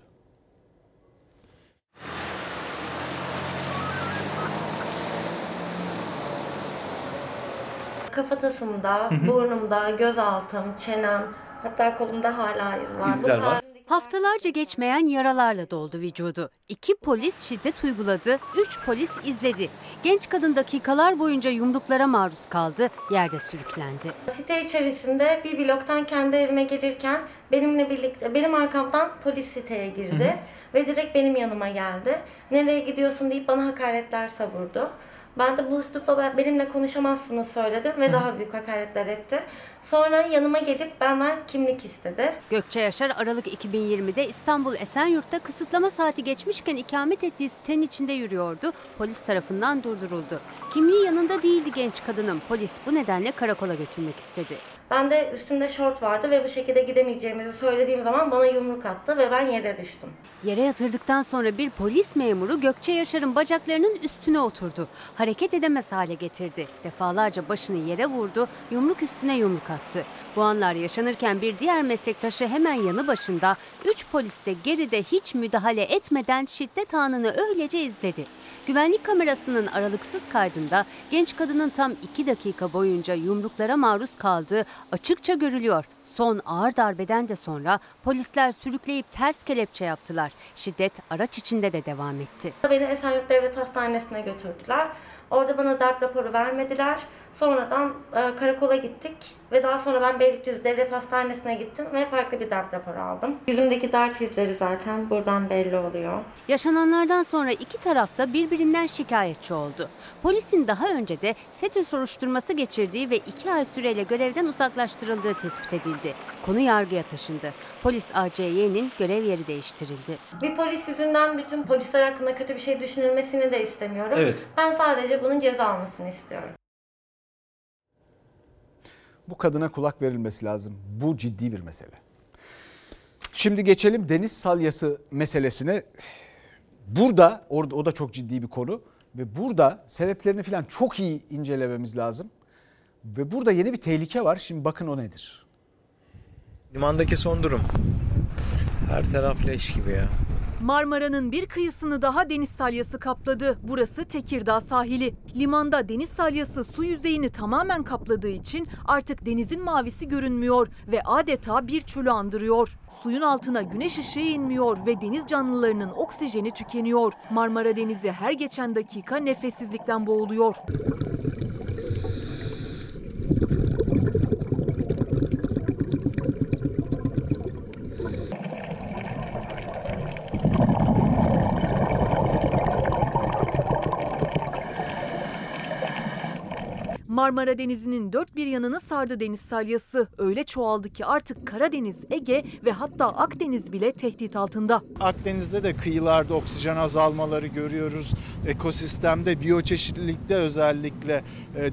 Kafatasımda, burnumda, gözaltım, çenem, hatta kolumda hala iz var. İzler var. Haftalarca geçmeyen yaralarla doldu vücudu. 2 polis şiddet uyguladı, 3 polis izledi. Genç kadın dakikalar boyunca yumruklara maruz kaldı, yerde sürüklendi. Site içerisinde bir bloktan kendi evime gelirken benimle birlikte, benim arkamdan polis siteye girdi ve direkt benim yanıma geldi. Nereye gidiyorsun deyip bana hakaretler savurdu. Ben de bu üslupla benimle konuşamazsınız söyledim ve daha büyük hakaretler etti. Sonra yanıma gelip benden kimlik istedi. Gökçe Yaşar Aralık 2020'de İstanbul Esenyurt'ta kısıtlama saati geçmişken ikamet ettiği sitenin içinde yürüyordu. Polis tarafından durduruldu. Kimliği yanında değildi genç kadının. Polis bu nedenle karakola götürmek istedi. Ben de üstümde şort vardı ve bu şekilde gidemeyeceğimizi söylediğim zaman bana yumruk attı ve ben yere düştüm. Yere yatırdıktan sonra bir polis memuru Gökçe Yaşar'ın bacaklarının üstüne oturdu. Hareket edemez hale getirdi. Defalarca başını yere vurdu, yumruk üstüne yumruk attı. Bu anlar yaşanırken bir diğer meslektaşı hemen yanı başında, 3 polis de geride hiç müdahale etmeden şiddet anını öylece izledi. Güvenlik kamerasının aralıksız kaydında genç kadının tam 2 dakika boyunca yumruklara maruz kaldığı açıkça görülüyor. Son ağır darbeden de sonra polisler sürükleyip ters kelepçe yaptılar. Şiddet araç içinde de devam etti. Beni Esenyurt Devlet Hastanesi'ne götürdüler. Orada bana darp raporu vermediler. Sonradan karakola gittik ve daha sonra ben Beylikdüzü Devlet Hastanesi'ne gittim ve farklı bir darp raporu aldım. Yüzümdeki darp izleri zaten buradan belli oluyor. Yaşananlardan sonra 2 taraf da birbirinden şikayetçi oldu. Polisin daha önce de FETÖ soruşturması geçirdiği ve 2 ay süreyle görevden uzaklaştırıldığı tespit edildi. Konu yargıya taşındı. Polis ACY'nin görev yeri değiştirildi. Bir polis yüzünden bütün polisler hakkında kötü bir şey düşünülmesini de istemiyorum. Evet. Ben sadece bunun ceza almasını istiyorum. Bu kadına kulak verilmesi lazım. Bu ciddi bir mesele. Şimdi geçelim deniz salyası meselesine. Burada, o da çok ciddi bir konu. Ve burada sebeplerini falan çok iyi incelememiz lazım. Ve burada yeni bir tehlike var. Şimdi bakın o nedir? Limandaki son durum. Her taraf leş gibi ya. Marmara'nın bir kıyısını daha deniz salyası kapladı. Burası Tekirdağ sahili. Limanda deniz salyası su yüzeyini tamamen kapladığı için artık denizin mavisi görünmüyor ve adeta bir çölü andırıyor. Suyun altına güneş ışığı inmiyor ve deniz canlılarının oksijeni tükeniyor. Marmara Denizi her geçen dakika nefessizlikten boğuluyor. Marmara Denizi'nin dört bir yanını sardı deniz salyası. Öyle çoğaldı ki artık Karadeniz, Ege ve hatta Akdeniz bile tehdit altında. Akdeniz'de de kıyılarda oksijen azalmaları görüyoruz. Ekosistemde, biyoçeşitlilikte özellikle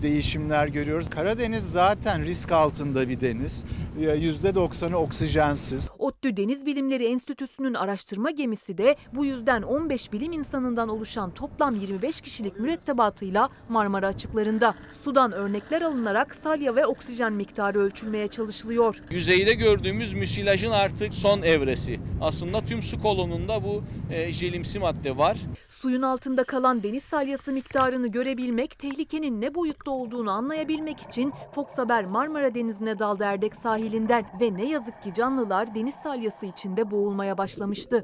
değişimler görüyoruz. Karadeniz zaten risk altında bir deniz. %90'ı oksijensiz. ODTÜ Deniz Bilimleri Enstitüsü'nün araştırma gemisi de bu yüzden 15 bilim insanından oluşan toplam 25 kişilik mürettebatıyla Marmara açıklarında. Sudan örnekler alınarak salya ve oksijen miktarı ölçülmeye çalışılıyor. Yüzeyde gördüğümüz müsilajın artık son evresi. Aslında tüm su kolonunda bu jelimsi madde var. Suyun altında kalan deniz salyası miktarını görebilmek, tehlikenin ne boyutta olduğunu anlayabilmek için Fox Haber Marmara Denizi'ne daldı Erdek sahilinden ve ne yazık ki canlılar deniz salyası içinde boğulmaya başlamıştı.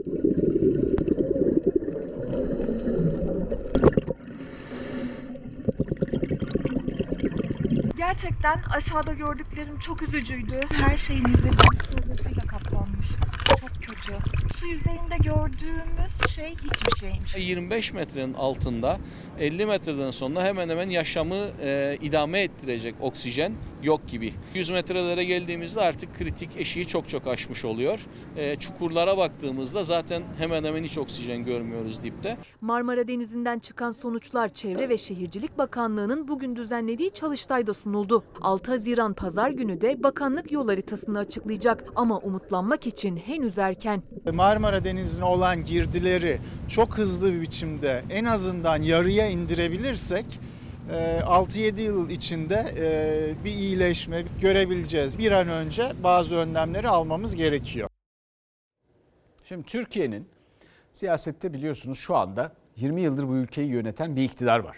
Gerçekten aşağıda gördüklerim çok üzücüydü. Her şeyin yüzeyi torbasıyla kaplanmış. Çok kötü. Su yüzeyinde gördüğümüz şey hiçbir şeymiş. 25 metrenin altında 50 metreden sonra hemen hemen yaşamı idame ettirecek oksijen yok gibi. 100 metrelere geldiğimizde artık kritik eşiği çok aşmış oluyor. Çukurlara baktığımızda zaten hemen hemen hiç oksijen görmüyoruz dipte. Marmara Denizi'nden çıkan sonuçlar Çevre ve Şehircilik Bakanlığı'nın bugün düzenlediği çalıştayda sunuldu. 6 Haziran Pazar günü de bakanlık yol haritasını açıklayacak ama umutlanmak için henüz erken. Marmara Denizi'ne olan girdileri çok hızlı bir biçimde en azından yarıya indirebilirsek 6-7 yıl içinde bir iyileşme görebileceğiz. Bir an önce bazı önlemleri almamız gerekiyor. Şimdi Türkiye'nin siyasette biliyorsunuz şu anda 20 yıldır bu ülkeyi yöneten bir iktidar var.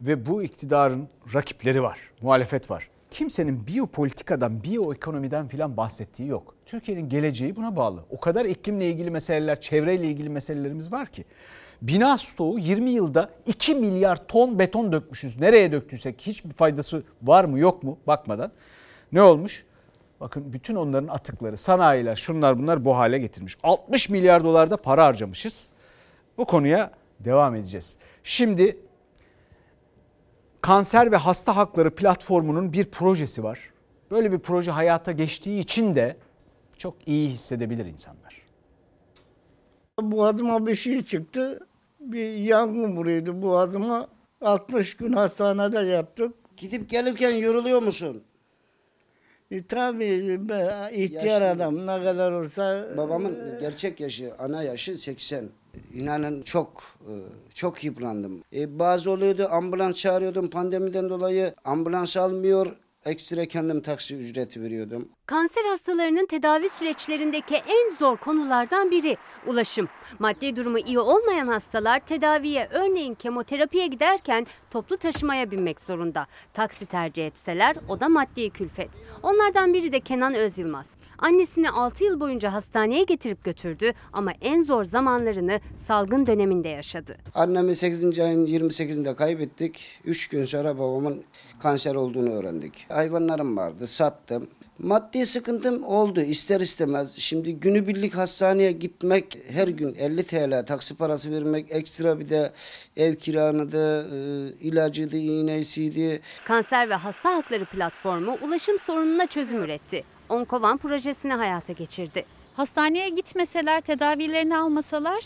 Ve bu iktidarın rakipleri var, muhalefet var. Kimsenin biyopolitikadan, biyoekonomiden filan bahsettiği yok. Türkiye'nin geleceği buna bağlı. O kadar iklimle ilgili meseleler, çevreyle ilgili meselelerimiz var ki. Bina stoğu 20 yılda 2 milyar ton beton dökmüşüz. Nereye döktüysek hiçbir faydası var mı yok mu bakmadan. Ne olmuş? Bakın bütün onların atıkları, sanayiler, şunlar bunlar bu hale getirmiş. 60 milyar dolar da para harcamışız. Bu konuya devam edeceğiz. Şimdi Kanser ve Hasta Hakları Platformu'nun bir projesi var. Böyle bir proje hayata geçtiği için de çok iyi hissedebilir insanlar. Boğazıma bir şey çıktı. Bir yangın vuruyordu boğazıma. 60 gün hastanede yattık. Gidip gelirken yoruluyor musun? Tabii ihtiyar yaşlı adam ne kadar olsa. Babamın gerçek yaşı, ana yaşı 80. İnanın çok yıprandım. Bazı oluyordu, ambulans çağırıyordum pandemiden dolayı. Ambulans almıyor, ekstra kendim taksi ücreti veriyordum. Kanser hastalarının tedavi süreçlerindeki en zor konulardan biri ulaşım. Maddi durumu iyi olmayan hastalar tedaviye, örneğin kemoterapiye giderken toplu taşımaya binmek zorunda. Taksi tercih etseler o da maddi külfet. Onlardan biri de Kenan Özyılmaz. Annesini 6 yıl boyunca hastaneye getirip götürdü ama en zor zamanlarını salgın döneminde yaşadı. Annemi 8. ayın 28'inde kaybettik. 3 gün sonra babamın kanser olduğunu öğrendik. Hayvanlarım vardı, sattım. Maddi sıkıntım oldu ister istemez. Şimdi günübirlik hastaneye gitmek, her gün 50 TL taksi parası vermek, ekstra bir de ev kiranı da, ilacı da, iğnesiydi. Kanser ve Hasta Hakları Platformu ulaşım sorununa çözüm üretti. Onkovan projesini hayata geçirdi. Hastaneye gitmeseler, tedavilerini almasalar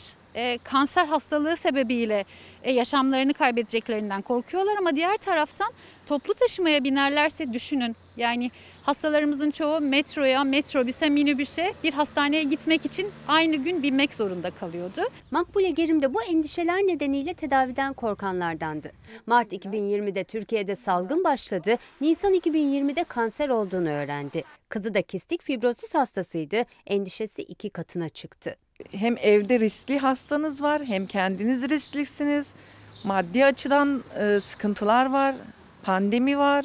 kanser hastalığı sebebiyle yaşamlarını kaybedeceklerinden korkuyorlar. Ama diğer taraftan toplu taşımaya binerlerse düşünün. Yani hastalarımızın çoğu metroya, metrobüse, minibüse, bir hastaneye gitmek için aynı gün binmek zorunda kalıyordu. Makbule Gerim de bu endişeler nedeniyle tedaviden korkanlardandı. Mart 2020'de Türkiye'de salgın başladı, Nisan 2020'de kanser olduğunu öğrendi. Kızı da kistik fibrozis hastasıydı, endişesi 2 katına çıktı. Hem evde riskli hastanız var, hem kendiniz risklisiniz. Maddi açıdan sıkıntılar var, pandemi var.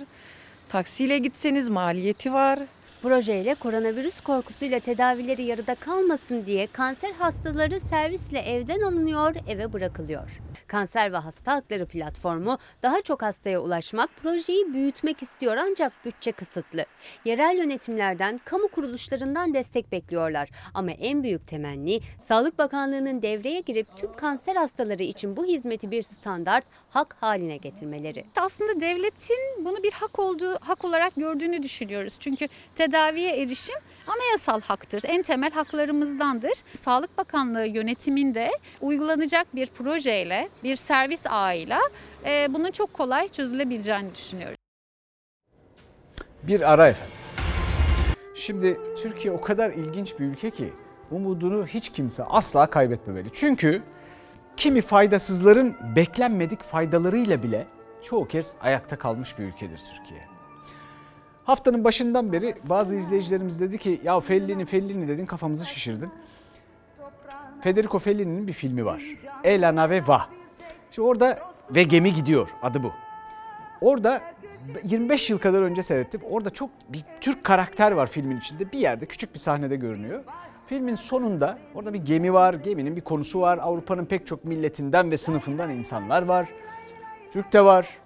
Taksiyle gitseniz maliyeti var. Projeyle koronavirüs korkusuyla tedavileri yarıda kalmasın diye kanser hastaları servisle evden alınıyor, eve bırakılıyor. Kanser ve Hasta Hakları Platformu daha çok hastaya ulaşmak, projeyi büyütmek istiyor ancak bütçe kısıtlı. Yerel yönetimlerden, kamu kuruluşlarından destek bekliyorlar. Ama en büyük temenni Sağlık Bakanlığı'nın devreye girip tüm kanser hastaları için bu hizmeti bir standart hak haline getirmeleri. Aslında devletin bunu bir hak olarak gördüğünü düşünüyoruz. Çünkü tedaviye erişim anayasal haktır, en temel haklarımızdandır. Sağlık Bakanlığı yönetiminde uygulanacak bir projeyle, bir servis ağıyla bunun çok kolay çözülebileceğini düşünüyorum. Bir ara efendim. Şimdi Türkiye o kadar ilginç bir ülke ki umudunu hiç kimse asla kaybetmemeli. Çünkü kimi faydasızların beklenmedik faydalarıyla bile çoğu kez ayakta kalmış bir ülkedir Türkiye. Haftanın başından beri bazı izleyicilerimiz dedi ki ya Fellini dedin, kafamızı şişirdin. Federico Fellini'nin bir filmi var. La Nave Va. Şimdi orada Ve Gemi Gidiyor adı bu. Orada 25 yıl kadar önce seyrettim. Orada çok bir Türk karakter var filmin içinde. Bir yerde küçük bir sahnede görünüyor. Filmin sonunda orada bir gemi var. Geminin bir konusu var. Avrupa'nın pek çok milletinden ve sınıfından insanlar var. Türk de var.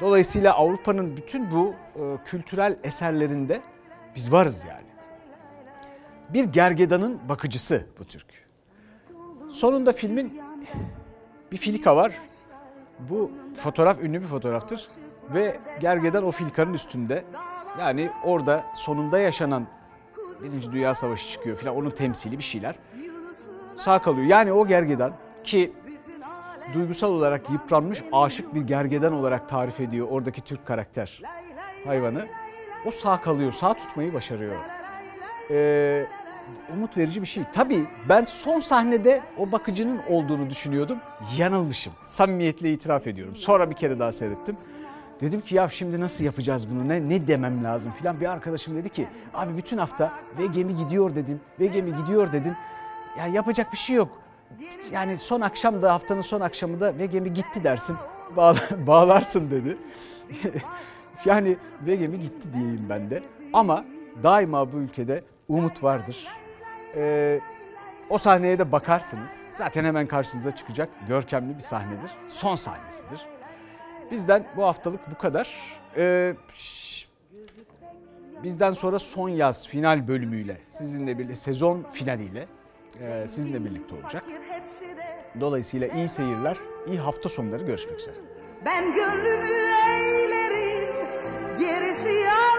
Dolayısıyla Avrupa'nın bütün bu kültürel eserlerinde biz varız yani. Bir gergedanın bakıcısı bu Türk. Sonunda filmin bir filika var. Bu fotoğraf ünlü bir fotoğraftır. Ve gergedan o filikanın üstünde. Yani orada sonunda yaşanan Birinci Dünya Savaşı çıkıyor filan, onun temsili bir şeyler. Sağ kalıyor. Yani o gergedan ki duygusal olarak yıpranmış, aşık bir gergedan olarak tarif ediyor oradaki Türk karakter hayvanı. O sağ kalıyor, sağ tutmayı başarıyor. Umut verici bir şey. Tabii ben son sahnede o bakıcının olduğunu düşünüyordum. Yanılmışım. Samimiyetle itiraf ediyorum. Sonra bir kere daha seyrettim. Dedim ki ya şimdi nasıl yapacağız bunu, ne demem lazım filan. Bir arkadaşım dedi ki abi bütün hafta Ve Gemi Gidiyor dedin, Ve Gemi Gidiyor dedin. Ya yapacak bir şey yok. Yani son akşam da, haftanın son akşamı da Ve Gemi gitti dersin, bağlarsın dedi. Yani Ve Gemi gitti diyeyim ben de. Ama daima bu ülkede umut vardır. O sahneye de bakarsınız. Zaten hemen karşınıza çıkacak görkemli bir sahnedir. Son sahnesidir. Bizden bu haftalık bu kadar. Bizden sonra son yaz final bölümüyle, sizinle birlikte sezon finaliyle sizinle birlikte olacak. Dolayısıyla iyi seyirler, iyi hafta sonları, görüşmek üzere. Ben gönlümü eğlerim, gerisi ya.